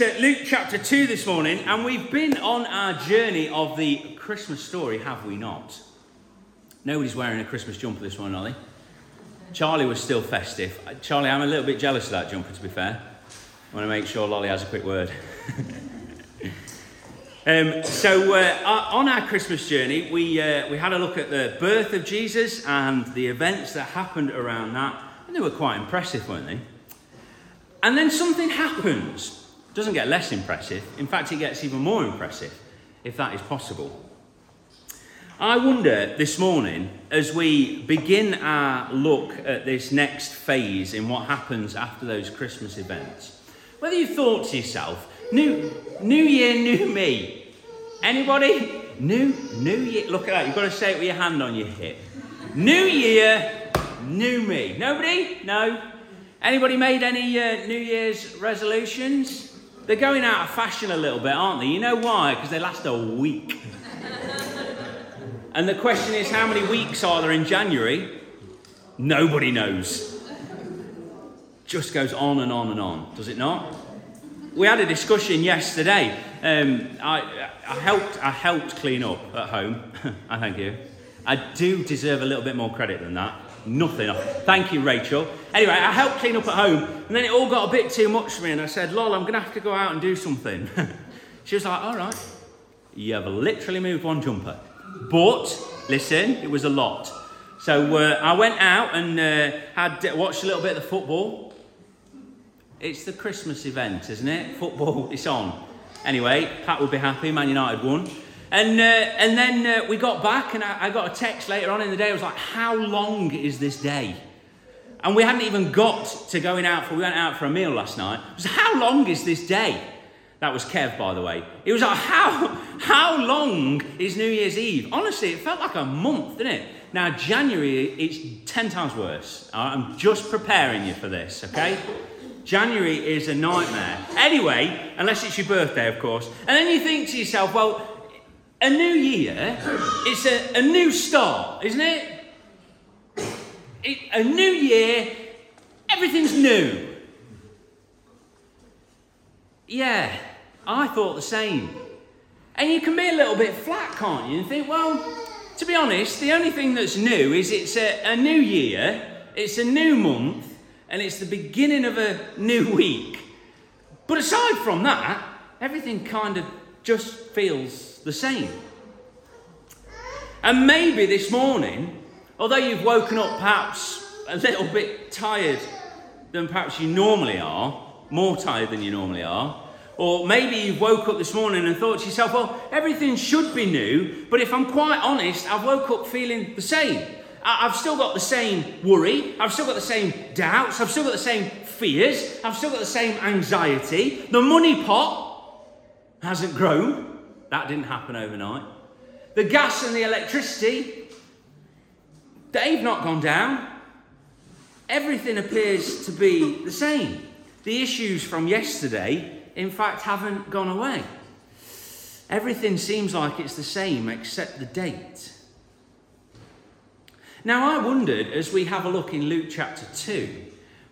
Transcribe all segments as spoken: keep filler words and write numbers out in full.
At Luke chapter two this morning, and we've been on our journey of the Christmas story, have we not? Nobody's wearing a Christmas jumper this morning, are they? Charlie was still festive. Charlie, I'm a little bit jealous of that jumper, to be fair. I want to make sure Lolly has a quick word. um, so uh, on our Christmas journey, we uh, we had a look at the birth of Jesus and the events that happened around that, and they were quite impressive, weren't they? And then something happens. Doesn't get less impressive. In fact, it gets even more impressive, if that is possible. I wonder this morning, as we begin our look at this next phase in what happens after those Christmas events, whether you thought to yourself, new new year, new me. Anybody? New, new year. Look at that. You've got to say it with your hand on your hip. New year, new me. Nobody? No. Anybody made any uh, New Year's resolutions? They're going out of fashion a little bit, aren't they? You know why? Because they last a week. And the question is, how many weeks are there in January? Nobody knows. Just goes on and on and on, does it not? We had a discussion yesterday. Um, I, I helped. I helped clean up at home. I thank you. I do deserve a little bit more credit than that. Nothing. Thank you, Rachel. Anyway, I helped clean up at home, and then it all got a bit too much for me, and I said, Lol, I'm going to have to go out and do something. She was like, all right. You have literally moved one jumper. But, listen, it was a lot. So uh, I went out and uh, had watched a little bit of the football. It's the Christmas event, isn't it? Football, it's on. Anyway, Pat would be happy, Man United won. And uh, and then uh, we got back, and I, I got a text later on in the day. I was like, how long is this day? And we hadn't even got to going out for, we went out for a meal last night. It was, how long is this day? That was Kev, by the way. It was like, how, how long is New Year's Eve? Honestly, it felt like a month, didn't it? Now, January, it's ten times worse. I'm just preparing you for this, okay? January is a nightmare. Anyway, unless it's your birthday, of course. And then you think to yourself, well, a new year, it's a, a new start, isn't it? it? A new year, everything's new. Yeah, I thought the same. And you can be a little bit flat, can't you? And think, well, to be honest, the only thing that's new is it's a, a new year, it's a new month, and it's the beginning of a new week. But aside from that, everything kind of just feels the same. And maybe this morning, although you've woken up perhaps a little bit tired than perhaps you normally are, more tired than you normally are, or maybe you've woke up this morning and thought to yourself, well, everything should be new, but if I'm quite honest, I've woke up feeling the same. I've still got the same worry, I've still got the same doubts, I've still got the same fears, I've still got the same anxiety. The money pot hasn't grown. That didn't happen overnight. The gas and the electricity, they've not gone down. Everything appears to be the same. The issues from yesterday, in fact, haven't gone away. Everything seems like it's the same except the date. Now, I wondered, as we have a look in Luke chapter two,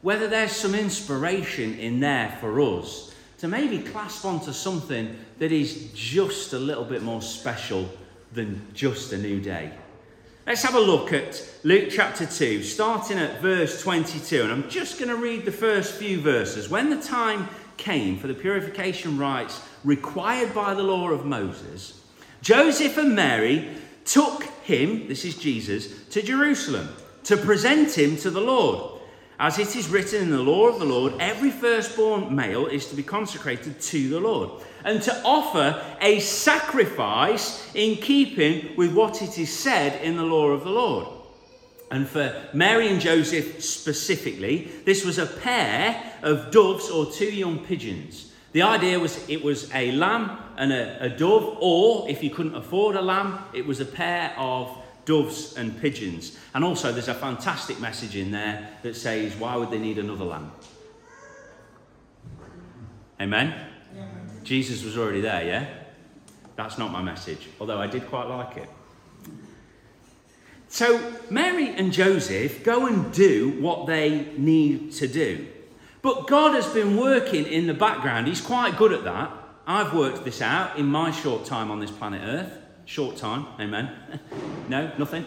whether there's some inspiration in there for us to maybe clasp onto something that is just a little bit more special than just a new day. Let's have a look at Luke chapter two, starting at verse twenty-two. And I'm just going to read the first few verses. When the time came for the purification rites required by the law of Moses, Joseph and Mary took him, this is Jesus, to Jerusalem to present him to the Lord. As it is written in the law of the Lord, every firstborn male is to be consecrated to the Lord and to offer a sacrifice in keeping with what it is said in the law of the Lord. And for Mary and Joseph specifically, this was a pair of doves or two young pigeons. The idea was it was a lamb and a, a dove, or if you couldn't afford a lamb, it was a pair of doves and pigeons. And also there's a fantastic message in there that says, why would they need another lamb? Amen? Yeah. Jesus was already there, yeah? That's not my message, although I did quite like it. So Mary and Joseph go and do what they need to do. But God has been working in the background. He's quite good at that. I've worked this out in my short time on this planet Earth. Short time, amen. No, nothing.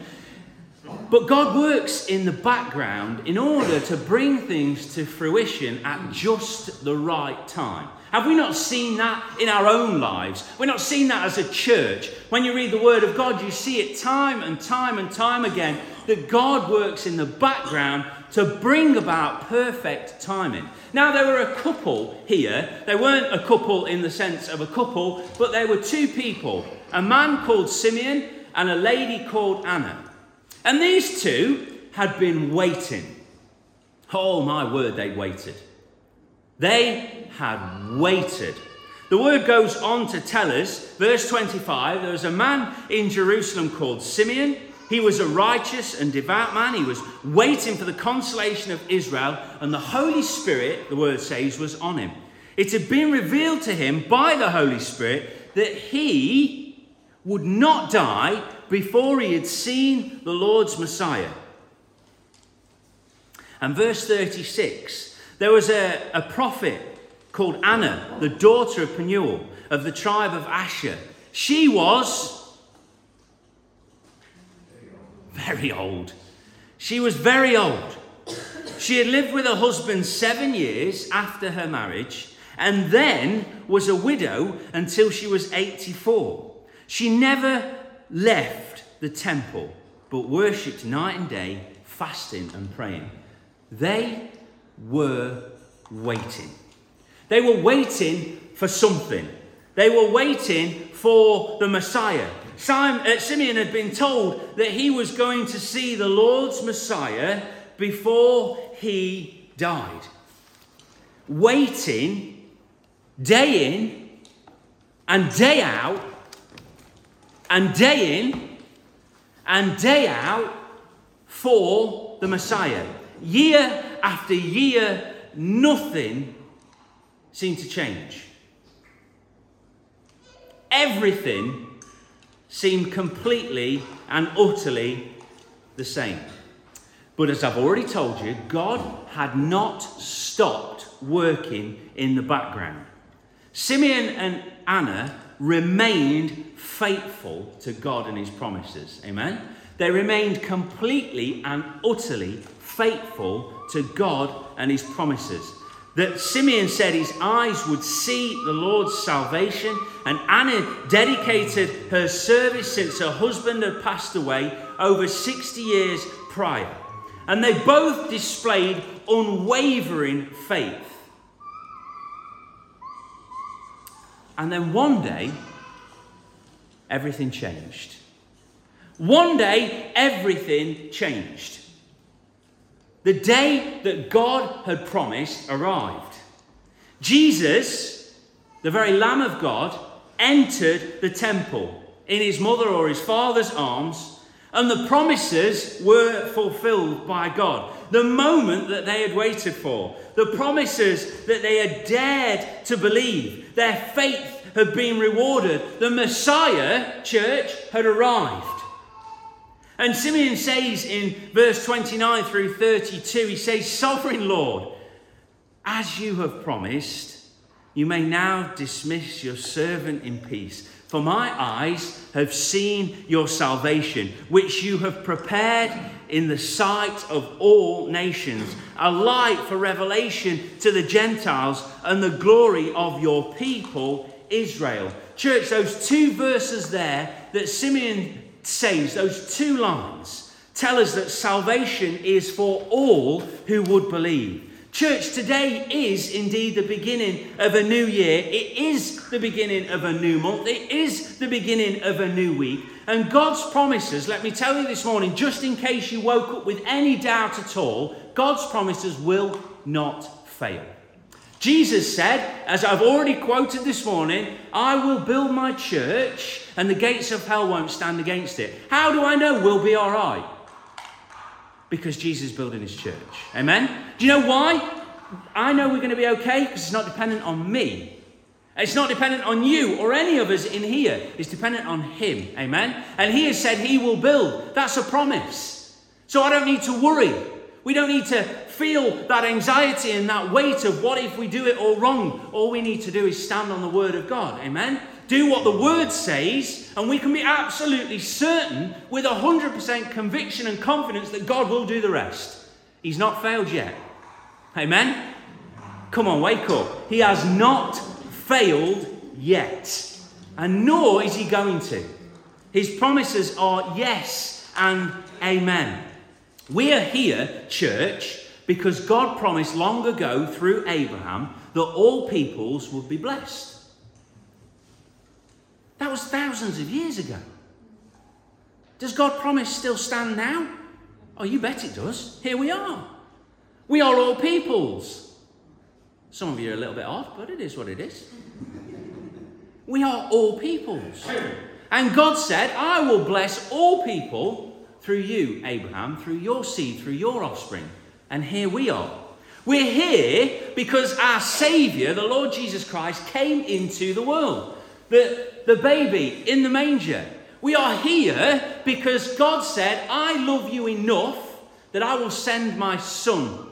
But God works in the background in order to bring things to fruition at just the right time. Have we not seen that in our own lives? We're not seeing that as a church. When you read the Word of God, you see it time and time and time again that God works in the background to bring about perfect timing. Now, there were a couple here. They weren't a couple in the sense of a couple, but there were two people, a man called Simeon and a lady called Anna. And these two had been waiting. Oh, my word, they waited. They had waited. The word goes on to tell us, verse twenty-five, there was a man in Jerusalem called Simeon. He was a righteous and devout man. He was waiting for the consolation of Israel, and the Holy Spirit, the word says, was on him. It had been revealed to him by the Holy Spirit that he would not die before he had seen the Lord's Messiah. And verse thirty-six, there was a, a prophet called Anna, the daughter of Penuel, of the tribe of Asher. She was... very old. She was very old. She had lived with her husband seven years after her marriage and then was a widow until she was eighty-four. She never left the temple but worshipped night and day, fasting and praying. They were waiting. They were waiting for something. They were waiting for the Messiah. Simeon had been told that he was going to see the Lord's Messiah before he died. Waiting day in and day out and day in and day out for the Messiah. Year after year, nothing seemed to change. Everything seemed completely and utterly the same. But as I've already told you, God had not stopped working in the background. Simeon and Anna remained faithful to God and his promises. Amen? They remained completely and utterly faithful to God and his promises. That Simeon said his eyes would see the Lord's salvation, and Anna dedicated her service since her husband had passed away over sixty years prior. And they both displayed unwavering faith. And then one day, everything changed. One day, everything changed. The day that God had promised arrived. Jesus, the very Lamb of God, entered the temple in his mother or his father's arms, and the promises were fulfilled by God. The moment that they had waited for, the promises that they had dared to believe, their faith had been rewarded. The Messiah, church, had arrived. And Simeon says in verse twenty-nine through thirty-two, he says, Sovereign Lord, as you have promised, you may now dismiss your servant in peace. For my eyes have seen your salvation, which you have prepared in the sight of all nations, a light for revelation to the Gentiles and the glory of your people, Israel. Church, those two verses there that Simeon says, those two lines tell us that salvation is for all who would believe. Church, today is indeed the beginning of a new year. It is the beginning of a new month. It is the beginning of a new week. And God's promises, let me tell you this morning, just in case you woke up with any doubt at all, God's promises will not fail. Jesus said, as I've already quoted this morning, I will build my church and the gates of hell won't stand against it. How do I know we'll be all right? Because Jesus is building his church. Amen? Do you know why? I know we're going to be okay because it's not dependent on me. It's not dependent on you or any of us in here. It's dependent on him. Amen? And he has said he will build. That's a promise. So I don't need to worry. We don't need to feel that anxiety and that weight of what if we do it all wrong. All we need to do is stand on the word of God. Amen? Do what the word says, and we can be absolutely certain with one hundred percent conviction and confidence that God will do the rest. He's not failed yet. Amen? Come on, wake up. He has not failed yet, and nor is he going to. His promises are yes and amen. We are here, church, because God promised long ago through Abraham that all peoples would be blessed. That was thousands of years ago. Does God's promise still stand now? Oh, you bet it does. Here we are. We are all peoples. Some of you are a little bit off, but it is what it is. We are all peoples. And God said, I will bless all people through you, Abraham, through your seed, through your offspring. And here we are. We're here because our Saviour, the Lord Jesus Christ, came into the world. The, the baby in the manger. We are here because God said, I love you enough that I will send my son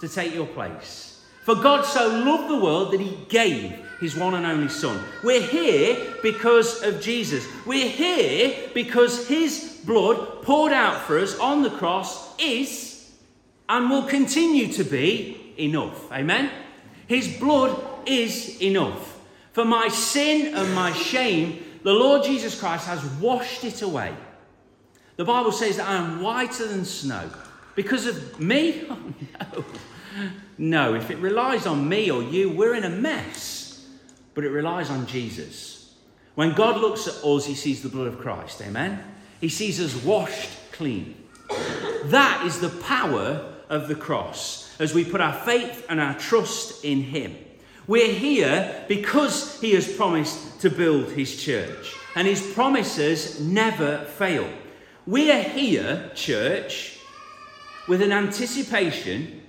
to take your place. For God so loved the world that he gave his one and only son. We're here because of Jesus. We're here because his blood poured out for us on the cross is and will continue to be enough. Amen? His blood is enough. For my sin and my shame, the Lord Jesus Christ has washed it away. The Bible says that I am whiter than snow. Because of me? Oh, no. No, if it relies on me or you, we're in a mess. But it relies on Jesus. When God looks at us, he sees the blood of Christ. Amen? He sees us washed clean. That is the power of the cross as we put our faith and our trust in him. We're here because he has promised to build his church. And his promises never fail. We are here, church, with an anticipation,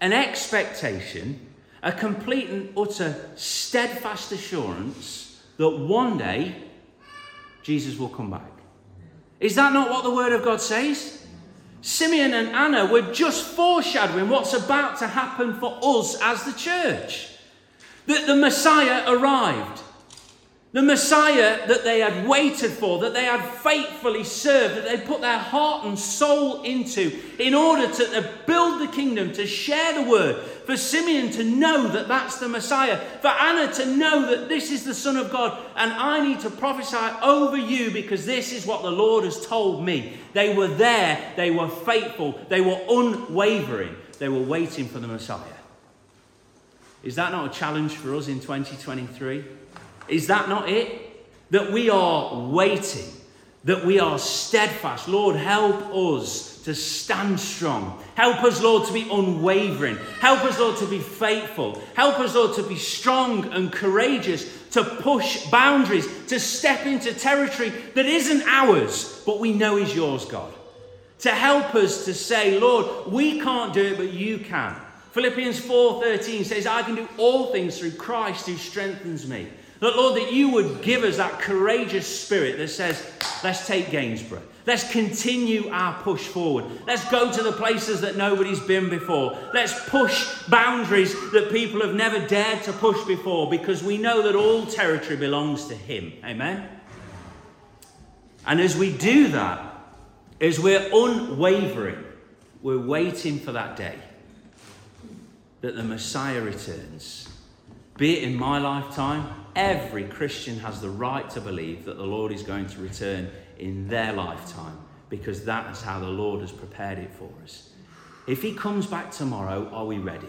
an expectation, a complete and utter steadfast assurance that one day Jesus will come back. Is that not what the Word of God says? Simeon and Anna were just foreshadowing what's about to happen for us as the church. That the Messiah arrived. The Messiah that they had waited for, that they had faithfully served, that they put their heart and soul into in order to build the kingdom, to share the word. For Simeon to know that that's the Messiah. For Anna to know that this is the Son of God and I need to prophesy over you because this is what the Lord has told me. They were there, they were faithful, they were unwavering, they were waiting for the Messiah. Is that not a challenge for us in twenty twenty-three? Is that not it? That we are waiting, that we are steadfast. Lord, help us to stand strong. Help us, Lord, to be unwavering. Help us, Lord, to be faithful. Help us, Lord, to be strong and courageous, to push boundaries, to step into territory that isn't ours, but we know is yours, God. To help us to say, Lord, we can't do it, but you can. Philippians four thirteen says, I can do all things through Christ who strengthens me. That, Lord, that you would give us that courageous spirit that says, let's take Gainsborough. Let's continue our push forward. Let's go to the places that nobody's been before. Let's push boundaries that people have never dared to push before because we know that all territory belongs to him. Amen? And as we do that, as we're unwavering, we're waiting for that day that the Messiah returns. Be it in my lifetime, every Christian has the right to believe that the Lord is going to return in their lifetime because that is how the Lord has prepared it for us. If he comes back tomorrow, are we ready?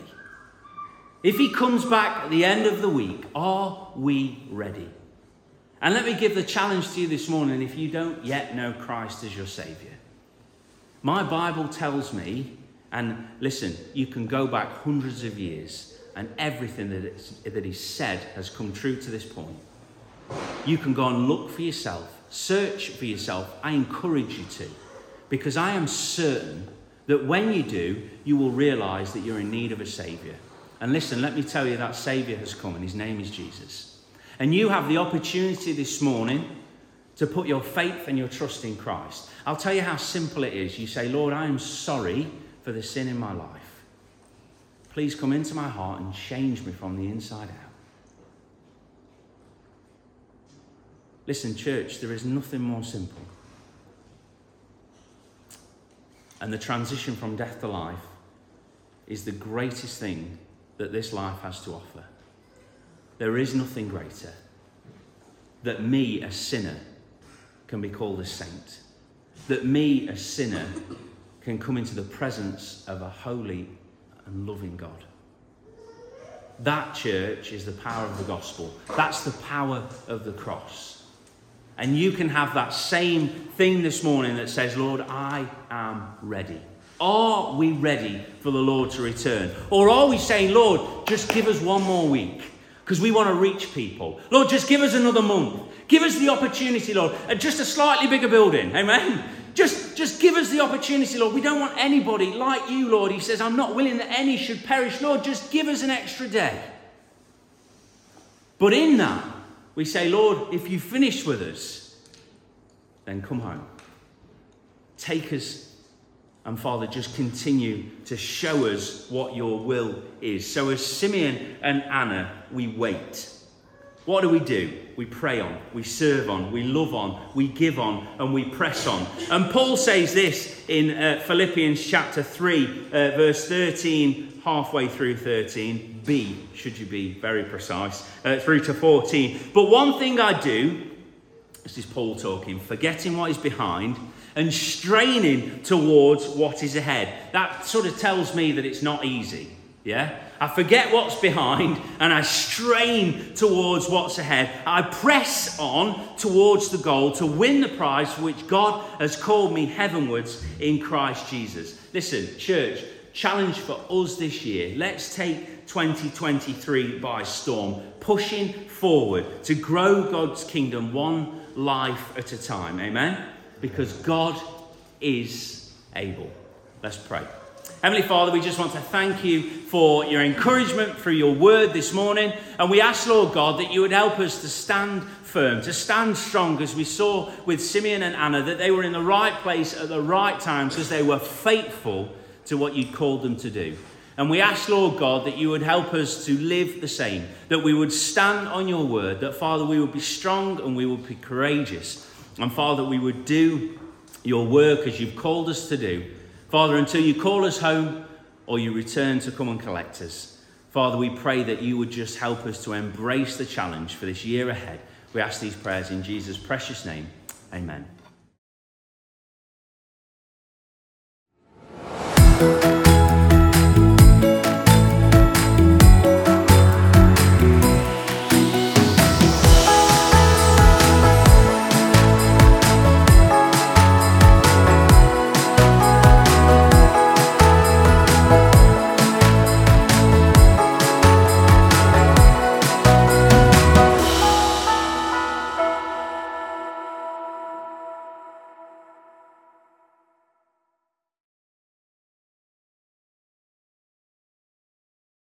If he comes back at the end of the week, are we ready? And let me give the challenge to you this morning if you don't yet know Christ as your Saviour. My Bible tells me, and listen, you can go back hundreds of years, and everything that, it's, that he said has come true to this point. You can go and look for yourself, search for yourself. I encourage you to, because I am certain that when you do, you will realize that you're in need of a Saviour. And listen, let me tell you, that Saviour has come, and his name is Jesus. And you have the opportunity this morning to put your faith and your trust in Christ. I'll tell you how simple it is. You say, Lord, I am sorry for the sin in my life. Please come into my heart and change me from the inside out. Listen, church, there is nothing more simple. And the transition from death to life is the greatest thing that this life has to offer. There is nothing greater. That me, a sinner, can be called a saint. That me, a sinner, can come into the presence of a holy and loving God. That, church, is the power of the gospel. That's the power of the cross. And you can have that same thing this morning that says, Lord, I am ready. Are we ready for the Lord to return? Or are we saying, Lord, just give us one more week because we want to reach people. Lord, just give us another month. Give us the opportunity, Lord. Just a slightly bigger building. Amen. Just, just give us the opportunity, Lord. We don't want anybody like you, Lord. He says, I'm not willing that any should perish. Lord, just give us an extra day. But in that, we say, Lord, if you finish with us, then come home. Take us, and Father, just continue to show us what your will is. So as Simeon and Anna, we wait. What do we do? We pray on, we serve on, we love on, we give on, and we press on. And Paul says this in uh, Philippians chapter three, uh, verse thirteen, halfway through thirteen b, should you be very precise, uh, through to fourteen. But one thing I do, this is Paul talking, forgetting what is behind and straining towards what is ahead. That sort of tells me that it's not easy, yeah? I forget what's behind and I strain towards what's ahead. I press on towards the goal to win the prize for which God has called me heavenwards in Christ Jesus. Listen, church, challenge for us this year. Let's take twenty twenty-three by storm, pushing forward to grow God's kingdom one life at a time. Amen? Because God is able. Let's pray. Heavenly Father, we just want to thank you for your encouragement through your word this morning. And we ask, Lord God, that you would help us to stand firm, to stand strong, as we saw with Simeon and Anna, that they were in the right place at the right time because they were faithful to what you called them to do. And we ask, Lord God, that you would help us to live the same, that we would stand on your word, that, Father, we would be strong and we would be courageous. And, Father, we would do your work as you've called us to do. Father, until you call us home or you return to come and collect us, Father, we pray that you would just help us to embrace the challenge for this year ahead. We ask these prayers in Jesus' precious name. Amen.